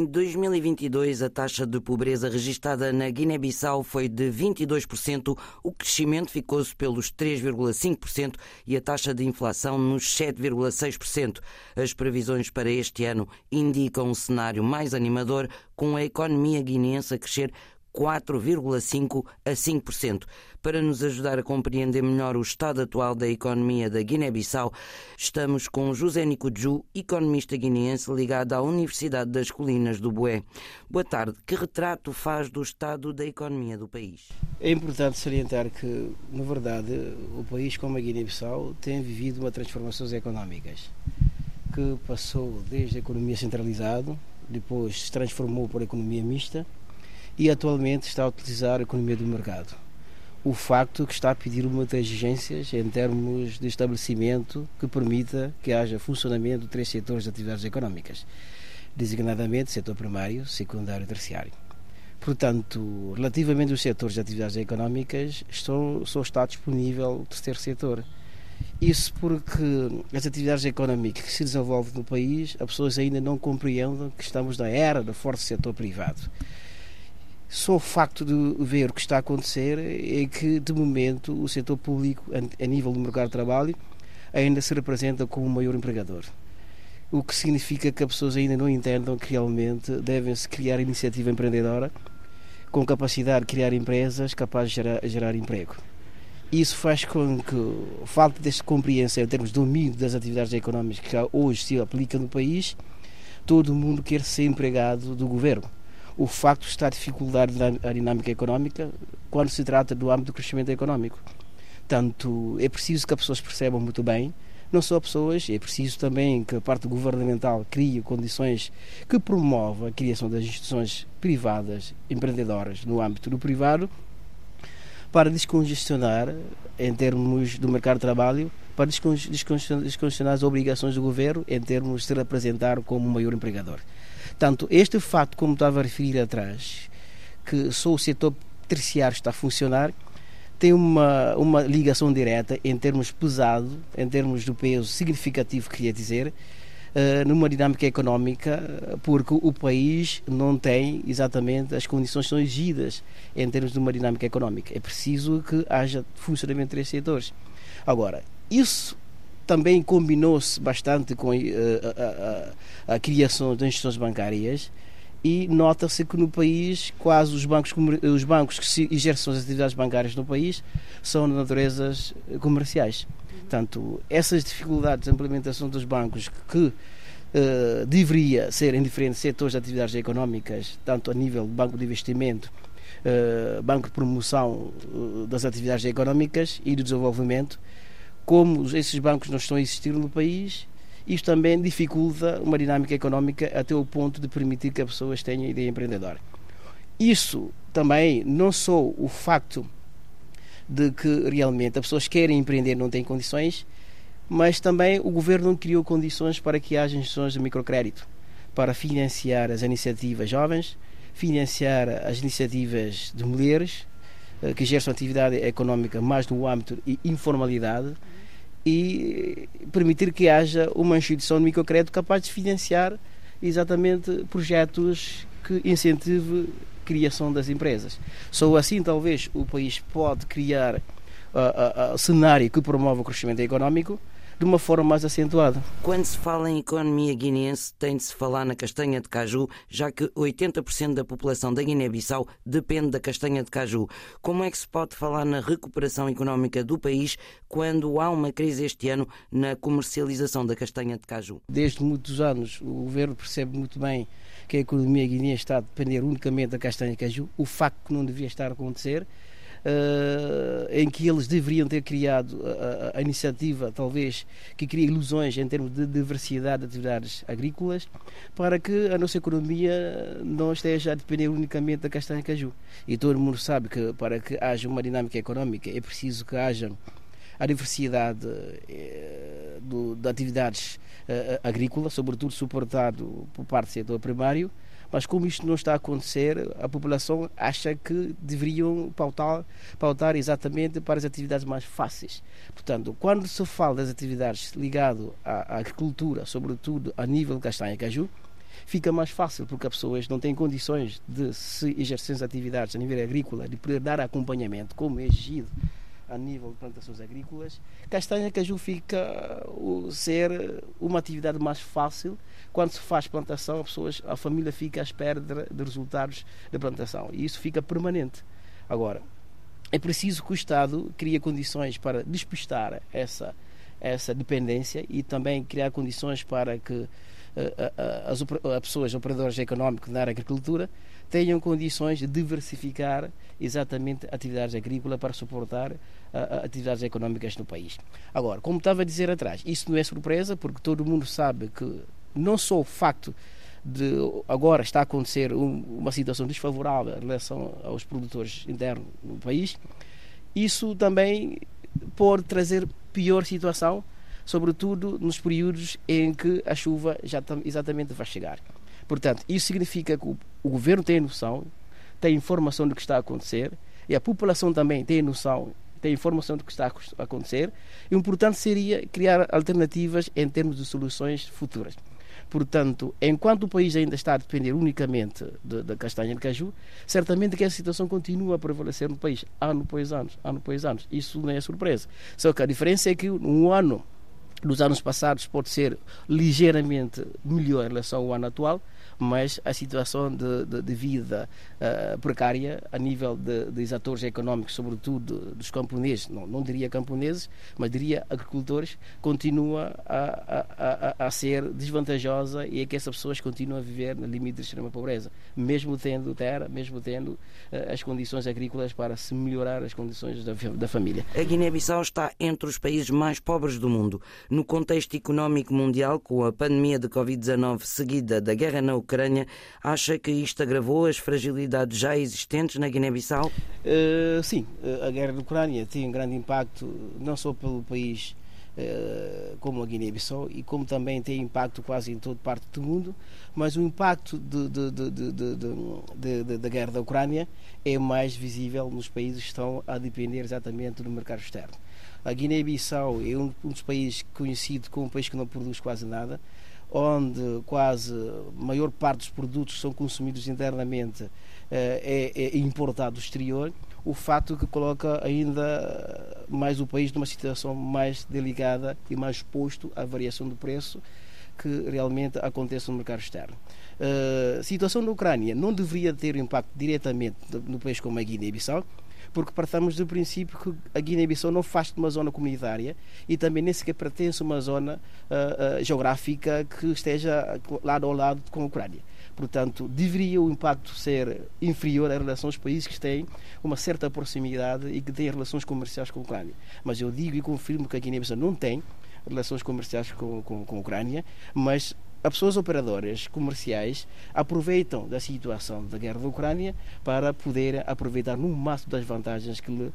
Em 2022, a taxa de pobreza registada na Guiné-Bissau foi de 22%, o crescimento ficou-se pelos 3,5% e a taxa de inflação nos 7,6%. As previsões para este ano indicam um cenário mais animador, com a economia guineense a crescer 4,5% a 5%. Para nos ajudar a compreender melhor o estado atual da economia da Guiné-Bissau, estamos com José Nico Dju, economista guineense ligado à Universidade das Colinas do Boé. Boa tarde. Que retrato faz do estado da economia do país? É importante salientar que, na verdade, o país como a Guiné-Bissau tem vivido uma transformações económicas que passou desde a economia centralizada, depois se transformou por economia mista, e atualmente está a utilizar a economia do mercado. O facto que está a pedir muitas exigências em termos de estabelecimento que permita que haja funcionamento de três setores de atividades económicas, designadamente setor primário, secundário e terciário. Portanto, relativamente aos setores de atividades económicas, só está disponível o terceiro setor. Isso porque as atividades económicas que se desenvolvem no país, as pessoas ainda não compreendem que estamos na era do forte setor privado. Só o facto de ver o que está a acontecer é que, de momento, o setor público, a nível do mercado de trabalho, ainda se representa como o maior empregador. O que significa que as pessoas ainda não entendam que realmente devem-se criar iniciativa empreendedora com capacidade de criar empresas capazes de gerar emprego. Isso faz com que a falta desta compreensão em termos de domínio das atividades económicas que hoje se aplica no país, todo mundo quer ser empregado do governo. O facto está a dificuldade da dinâmica económica quando se trata do âmbito do crescimento económico. Portanto, é preciso que as pessoas percebam muito bem, não só pessoas, é preciso também que a parte governamental crie condições que promovam a criação das instituições privadas, empreendedoras no âmbito do privado, para descongestionar, em termos do mercado de trabalho, para descongestionar as obrigações do governo em termos de se representar como o maior empregador. Portanto, este fato, como estava a referir atrás, que só o setor terciário está a funcionar, tem uma ligação direta em termos pesado, em termos do peso significativo, queria dizer, numa dinâmica económica, porque o país não tem exatamente as condições que são exigidas em termos de uma dinâmica económica. É preciso que haja funcionamento de três setores. Agora, isso também combinou-se bastante com a criação de instituições bancárias e nota-se que no país quase os bancos que se exercem as atividades bancárias no país são de naturezas comerciais. Portanto, essas dificuldades de implementação dos bancos que deveria ser em diferentes setores de atividades económicas, tanto a nível do banco de investimento, banco de promoção das atividades económicas e do desenvolvimento, como esses bancos não estão a existir no país, isto também dificulta uma dinâmica económica até o ponto de permitir que as pessoas tenham ideia empreendedora. Isso também, não só o facto de que realmente as pessoas querem empreender não têm condições, mas também o governo não criou condições para que haja instituições de microcrédito, para financiar as iniciativas jovens, financiar as iniciativas de mulheres, que exercem atividade económica mais no âmbito e informalidade e permitir que haja uma instituição de microcrédito capaz de financiar exatamente projetos que incentive a criação das empresas. Só assim talvez o país pode criar um cenário que promove o crescimento económico de uma forma mais acentuada. Quando se fala em economia guineense, tem de se falar na castanha de caju, já que 80% da população da Guiné-Bissau depende da castanha de caju. Como é que se pode falar na recuperação económica do país quando há uma crise este ano na comercialização da castanha de caju? Desde muitos anos o governo percebe muito bem que a economia guineense está a depender unicamente da castanha de caju, o facto que não devia estar a acontecer, em que eles deveriam ter criado a iniciativa, talvez, que cria ilusões em termos de diversidade de atividades agrícolas, para que a nossa economia não esteja a depender unicamente da castanha de caju. E todo mundo sabe que para que haja uma dinâmica económica é preciso que haja a diversidade de atividades agrícolas, sobretudo suportado por parte do setor primário. Mas como isto não está a acontecer, a população acha que deveriam pautar exatamente para as atividades mais fáceis. Portanto, quando se fala das atividades ligadas à agricultura, sobretudo a nível de castanha-caju, fica mais fácil, porque as pessoas não têm condições de se exercer as atividades a nível agrícola, de poder dar acompanhamento, como é exigido a nível de plantações agrícolas. Castanha-caju fica a ser uma atividade mais fácil. Quando se faz plantação, a família fica à espera de resultados da plantação, e isso fica permanente. Agora, é preciso que o Estado crie condições para despistar essa dependência e também criar condições para que as pessoas, operadores económicos na área da agricultura, tenham condições de diversificar exatamente atividades agrícolas para suportar atividades económicas no país. Agora, como estava a dizer atrás, isso não é surpresa, porque todo mundo sabe que não só o facto de agora está a acontecer uma situação desfavorável em relação aos produtores internos no país, isso também pode trazer pior situação, sobretudo nos períodos em que a chuva já exatamente vai chegar. Portanto, isso significa que o governo tem noção, tem informação do que está a acontecer, e a população também tem noção, tem informação do que está a acontecer, e o importante seria criar alternativas em termos de soluções futuras. Portanto, enquanto o país ainda está a depender unicamente da castanha de caju, certamente que essa situação continua a prevalecer no país, ano após ano, ano após ano. Isso não é surpresa. Só que a diferença é que um ano dos anos passados pode ser ligeiramente melhor em relação ao ano atual, mas a situação de vida precária a nível dos atores económicos, sobretudo dos camponeses, não diria camponeses, mas diria agricultores, continua a ser desvantajosa, e é que essas pessoas continuam a viver no limite de extrema pobreza, mesmo tendo terra, mesmo tendo as condições agrícolas para se melhorar as condições da família. A Guiné-Bissau está entre os países mais pobres do mundo. No contexto económico mundial, com a pandemia de Covid-19 seguida da guerra na Ucrânia, acha que isto agravou as fragilidades já existentes na Guiné-Bissau? Sim, a guerra na Ucrânia tem um grande impacto, não só pelo país como a Guiné-Bissau, e como também tem impacto quase em toda parte do mundo, mas o impacto da guerra da Ucrânia é mais visível nos países que estão a depender exatamente do mercado externo. A Guiné-Bissau é um dos países conhecido como um país que não produz quase nada, onde quase a maior parte dos produtos que são consumidos internamente é importado do exterior, o fato que coloca ainda mais o país numa situação mais delicada e mais exposto à variação do preço que realmente acontece no mercado externo. A situação da Ucrânia não deveria ter impacto diretamente no país como a Guiné-Bissau, porque partamos do princípio que a Guiné-Bissau não faz de uma zona comunitária e também nem sequer pertence a uma zona geográfica que esteja lado a lado com a Ucrânia. Portanto, deveria o impacto ser inferior em relação aos países que têm uma certa proximidade e que têm relações comerciais com a Ucrânia. Mas eu digo e confirmo que a Guiné-Bissau não tem relações comerciais com a Ucrânia, mas as pessoas operadoras comerciais aproveitam da situação da guerra da Ucrânia para poder aproveitar no máximo das vantagens que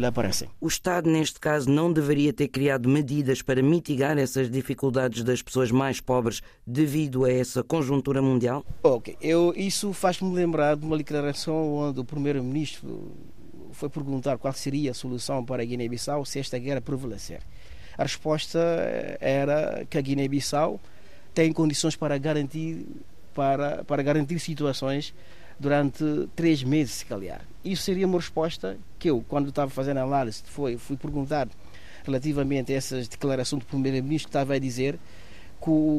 lhe aparecem. O Estado, neste caso, não deveria ter criado medidas para mitigar essas dificuldades das pessoas mais pobres devido a essa conjuntura mundial? Ok, isso faz-me lembrar de uma declaração onde o primeiro-ministro foi perguntar qual seria a solução para a Guiné-Bissau se esta guerra prevalecer. A resposta era que a Guiné-Bissau tem condições para garantir situações durante 3 meses, se calhar. Isso seria uma resposta que eu, quando estava fazendo a análise, fui perguntado relativamente a essas declarações do primeiro-ministro, que estava a dizer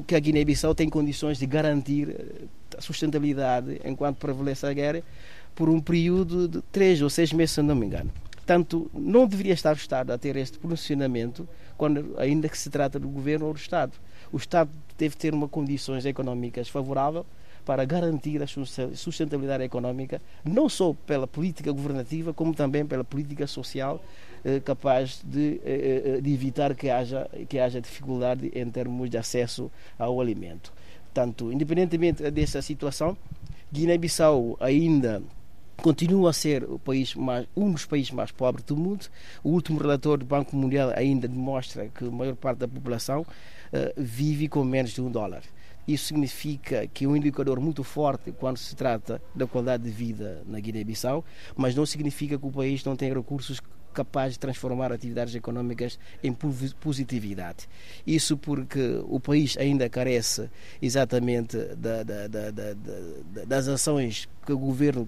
que a Guiné-Bissau tem condições de garantir a sustentabilidade enquanto prevalece a guerra por um período de 3 ou 6 meses, se não me engano. Portanto, não deveria estar o Estado a ter este posicionamento, quando ainda que se trata do governo ou do Estado. O Estado deve ter uma condições económicas favorável para garantir a sustentabilidade económica, não só pela política governativa, como também pela política social, capaz de evitar que haja dificuldade em termos de acesso ao alimento. Portanto, independentemente dessa situação, Guiné-Bissau ainda continua a ser um dos países mais pobres do mundo. O último relatório do Banco Mundial ainda demonstra que a maior parte da população vive com menos de $1. Isso significa que é um indicador muito forte quando se trata da qualidade de vida na Guiné-Bissau, mas não significa que o país não tenha recursos capaz de transformar atividades económicas em positividade. Isso porque o país ainda carece exatamente das ações que o governo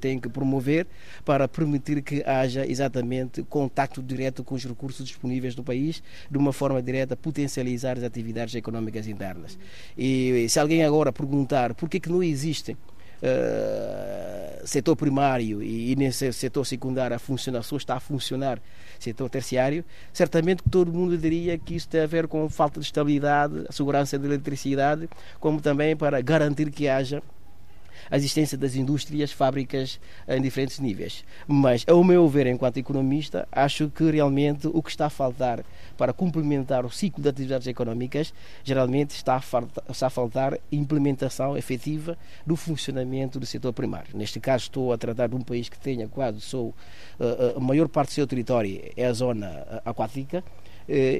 tem que promover para permitir que haja exatamente contacto direto com os recursos disponíveis do país, de uma forma direta potencializar as atividades económicas internas. E se alguém agora perguntar por que não existe setor primário e nesse setor secundário está a funcionar setor terciário, certamente todo mundo diria que isso tem a ver com falta de estabilidade, segurança da eletricidade, como também para garantir que haja a existência das indústrias, fábricas em diferentes níveis. Mas, ao meu ver, enquanto economista, acho que realmente o que está a faltar para complementar o ciclo de atividades económicas, geralmente está a faltar implementação efetiva do funcionamento do setor primário. Neste caso, estou a tratar de um país que tenha quase a maior parte do seu território é a zona aquática.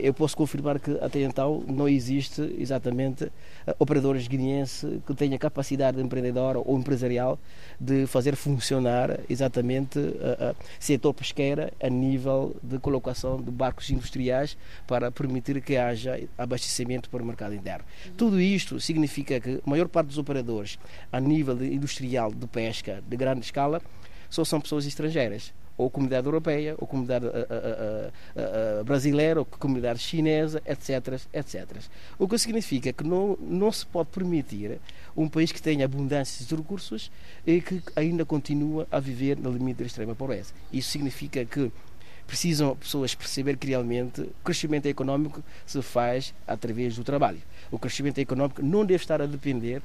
Eu posso confirmar que até então não existe exatamente operadores guineenses que tenham capacidade empreendedora ou empresarial de fazer funcionar exatamente setor pesqueira a nível de colocação de barcos industriais para permitir que haja abastecimento para o mercado interno. Tudo isto significa que a maior parte dos operadores a nível industrial de pesca de grande escala só são pessoas estrangeiras, ou comunidade europeia, ou comunidade brasileira, ou comunidade chinesa, etc., etc. O que significa que não se pode permitir um país que tenha abundância de recursos e que ainda continua a viver no limite da extrema pobreza. Isso significa que precisam pessoas perceber que realmente o crescimento económico se faz através do trabalho. O crescimento económico não deve estar a depender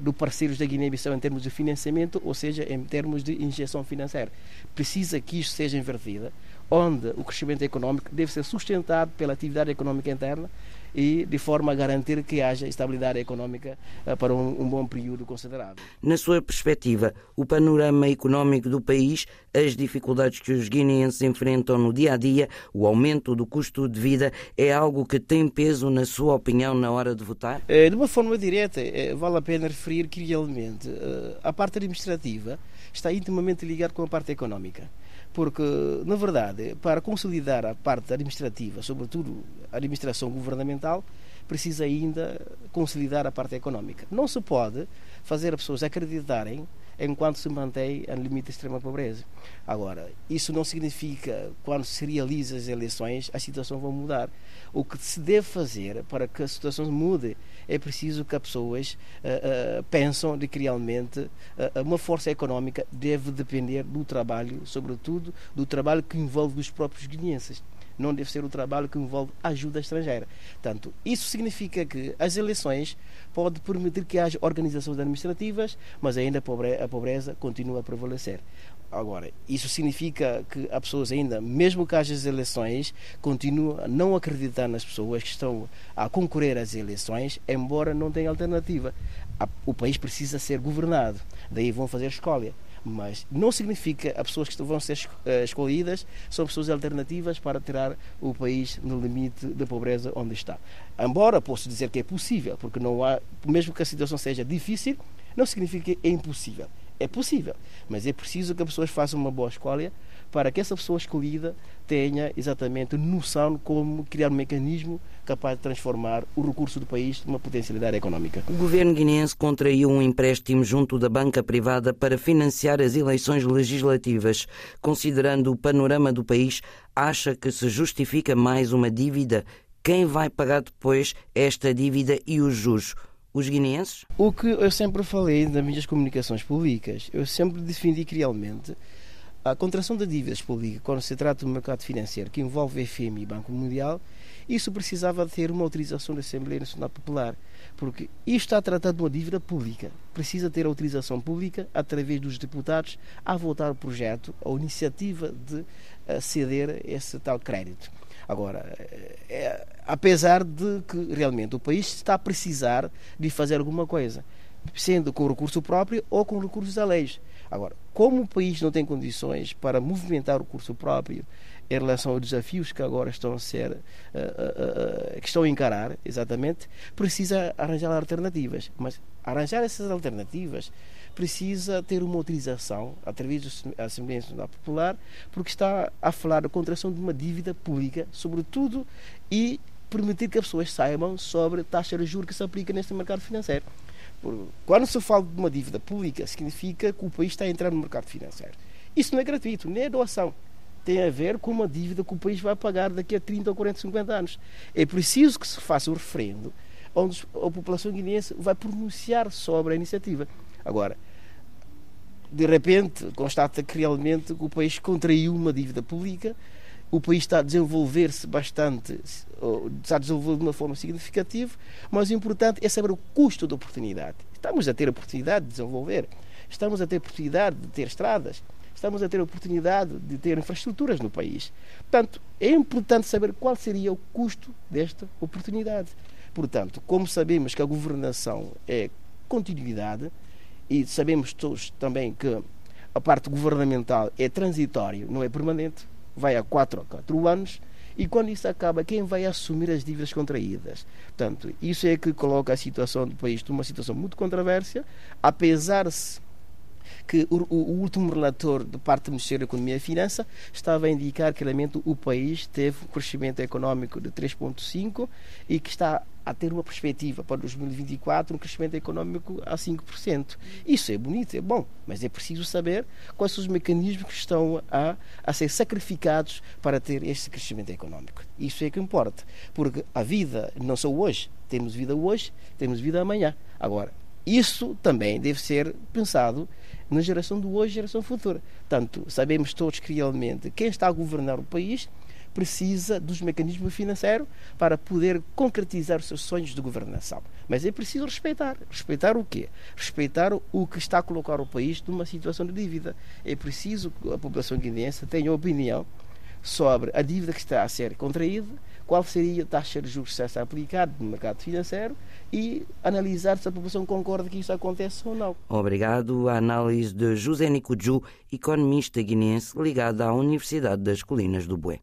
dos parceiros da Guiné-Bissau em termos de financiamento, ou seja, em termos de injeção financeira. Precisa que isto seja invertido, onde o crescimento económico deve ser sustentado pela atividade económica interna e de forma a garantir que haja estabilidade económica para um bom período considerável. Na sua perspectiva, o panorama económico do país, as dificuldades que os guineenses enfrentam no dia a dia, o aumento do custo de vida, é algo que tem peso, na sua opinião, na hora de votar? De uma forma direta, vale a pena referir que realmente a parte administrativa está intimamente ligada com a parte económica. Porque, na verdade, para consolidar a parte administrativa, sobretudo a administração governamental, precisa ainda consolidar a parte económica. Não se pode fazer as pessoas acreditarem enquanto se mantém a limite da extrema pobreza. Agora, isso não significa quando se realizam as eleições a situação vai mudar. O que se deve fazer para que a situação mude é preciso que as pessoas pensam de que realmente uma força económica deve depender do trabalho, sobretudo do trabalho que envolve os próprios guineenses. Não deve ser o trabalho que envolve ajuda estrangeira. Portanto, isso significa que as eleições podem permitir que haja organizações administrativas, mas ainda a pobreza continua a prevalecer. Agora, isso significa que as pessoas ainda, mesmo que haja as eleições, continuam a não acreditar nas pessoas que estão a concorrer às eleições, embora não tenha alternativa. O país precisa ser governado, daí vão fazer escolha. Mas não significa que as pessoas que vão ser escolhidas são pessoas alternativas para tirar o país no limite da pobreza onde está. Embora posso dizer que é possível, porque não há, mesmo que a situação seja difícil, não significa que é impossível. É possível, mas é preciso que as pessoas façam uma boa escolha para que essa pessoa escolhida tenha exatamente noção de como criar um mecanismo capaz de transformar o recurso do país numa potencialidade económica. O governo guineense contraiu um empréstimo junto da banca privada para financiar as eleições legislativas. Considerando o panorama do país, acha que se justifica mais uma dívida? Quem vai pagar depois esta dívida e os juros? Os guineenses? O que eu sempre falei nas minhas comunicações públicas, eu sempre defendi que realmente a contração de dívidas públicas, quando se trata do mercado financeiro que envolve FMI e Banco Mundial, isso precisava ter uma autorização da Assembleia Nacional Popular, porque isto está tratado de uma dívida pública. Precisa ter autorização pública através dos deputados a votar o projeto ou iniciativa de ceder esse tal crédito. Agora, apesar de que realmente o país está a precisar de fazer alguma coisa, sendo com recurso próprio ou com recursos alheios. Agora, como o país não tem condições para movimentar o recurso próprio em relação aos desafios que agora estão a ser, que estão a encarar, exatamente, precisa arranjar alternativas. Mas arranjar essas alternativas precisa ter uma utilização através da Assembleia Nacional Popular, porque está a falar da contração de uma dívida pública, sobretudo, e permitir que as pessoas saibam sobre a taxa de juros que se aplica neste mercado financeiro. Quando se fala de uma dívida pública, significa que o país está a entrar no mercado financeiro. Isso não é gratuito, nem é doação. Tem a ver com uma dívida que o país vai pagar daqui a 30 ou 40, 50 anos. É preciso que se faça um referendo onde a população guineense vai pronunciar sobre a iniciativa. Agora, de repente, constata que realmente o país contraiu uma dívida pública, o país está a desenvolver-se bastante, está a desenvolver de uma forma significativa, mas o importante é saber o custo da oportunidade. Estamos a ter a oportunidade de desenvolver, estamos a ter a oportunidade de ter estradas, estamos a ter a oportunidade de ter infraestruturas no país. Portanto, é importante saber qual seria o custo desta oportunidade. Portanto, como sabemos que a governação é continuidade e sabemos todos também que a parte governamental é transitória, não é permanente, vai a 4 anos, e quando isso acaba, quem vai assumir as dívidas contraídas? Portanto, isso é que coloca a situação do país numa situação muito controversa, apesar que o último relator da parte do Ministério da Economia e Finança estava a indicar que realmente o país teve um crescimento económico de 3,5% e que está a ter uma perspectiva para 2024, um crescimento económico a 5%. Isso é bonito, é bom, mas é preciso saber quais são os mecanismos que estão a ser sacrificados para ter este crescimento económico. Isso é que importa, porque a vida não só hoje, temos vida amanhã. Agora, isso também deve ser pensado na geração do hoje e geração futura. Portanto, sabemos todos que realmente quem está a governar o país precisa dos mecanismos financeiros para poder concretizar os seus sonhos de governação. Mas é preciso respeitar. Respeitar o quê? Respeitar o que está a colocar o país numa situação de dívida. É preciso que a população guineense tenha opinião sobre a dívida que está a ser contraída, qual seria a taxa de juros que está a ser aplicada no mercado financeiro e analisar se a população concorda que isso acontece ou não. Obrigado. A análise de José Nico Dju, economista guinense ligado à Universidade das Colinas do Boé.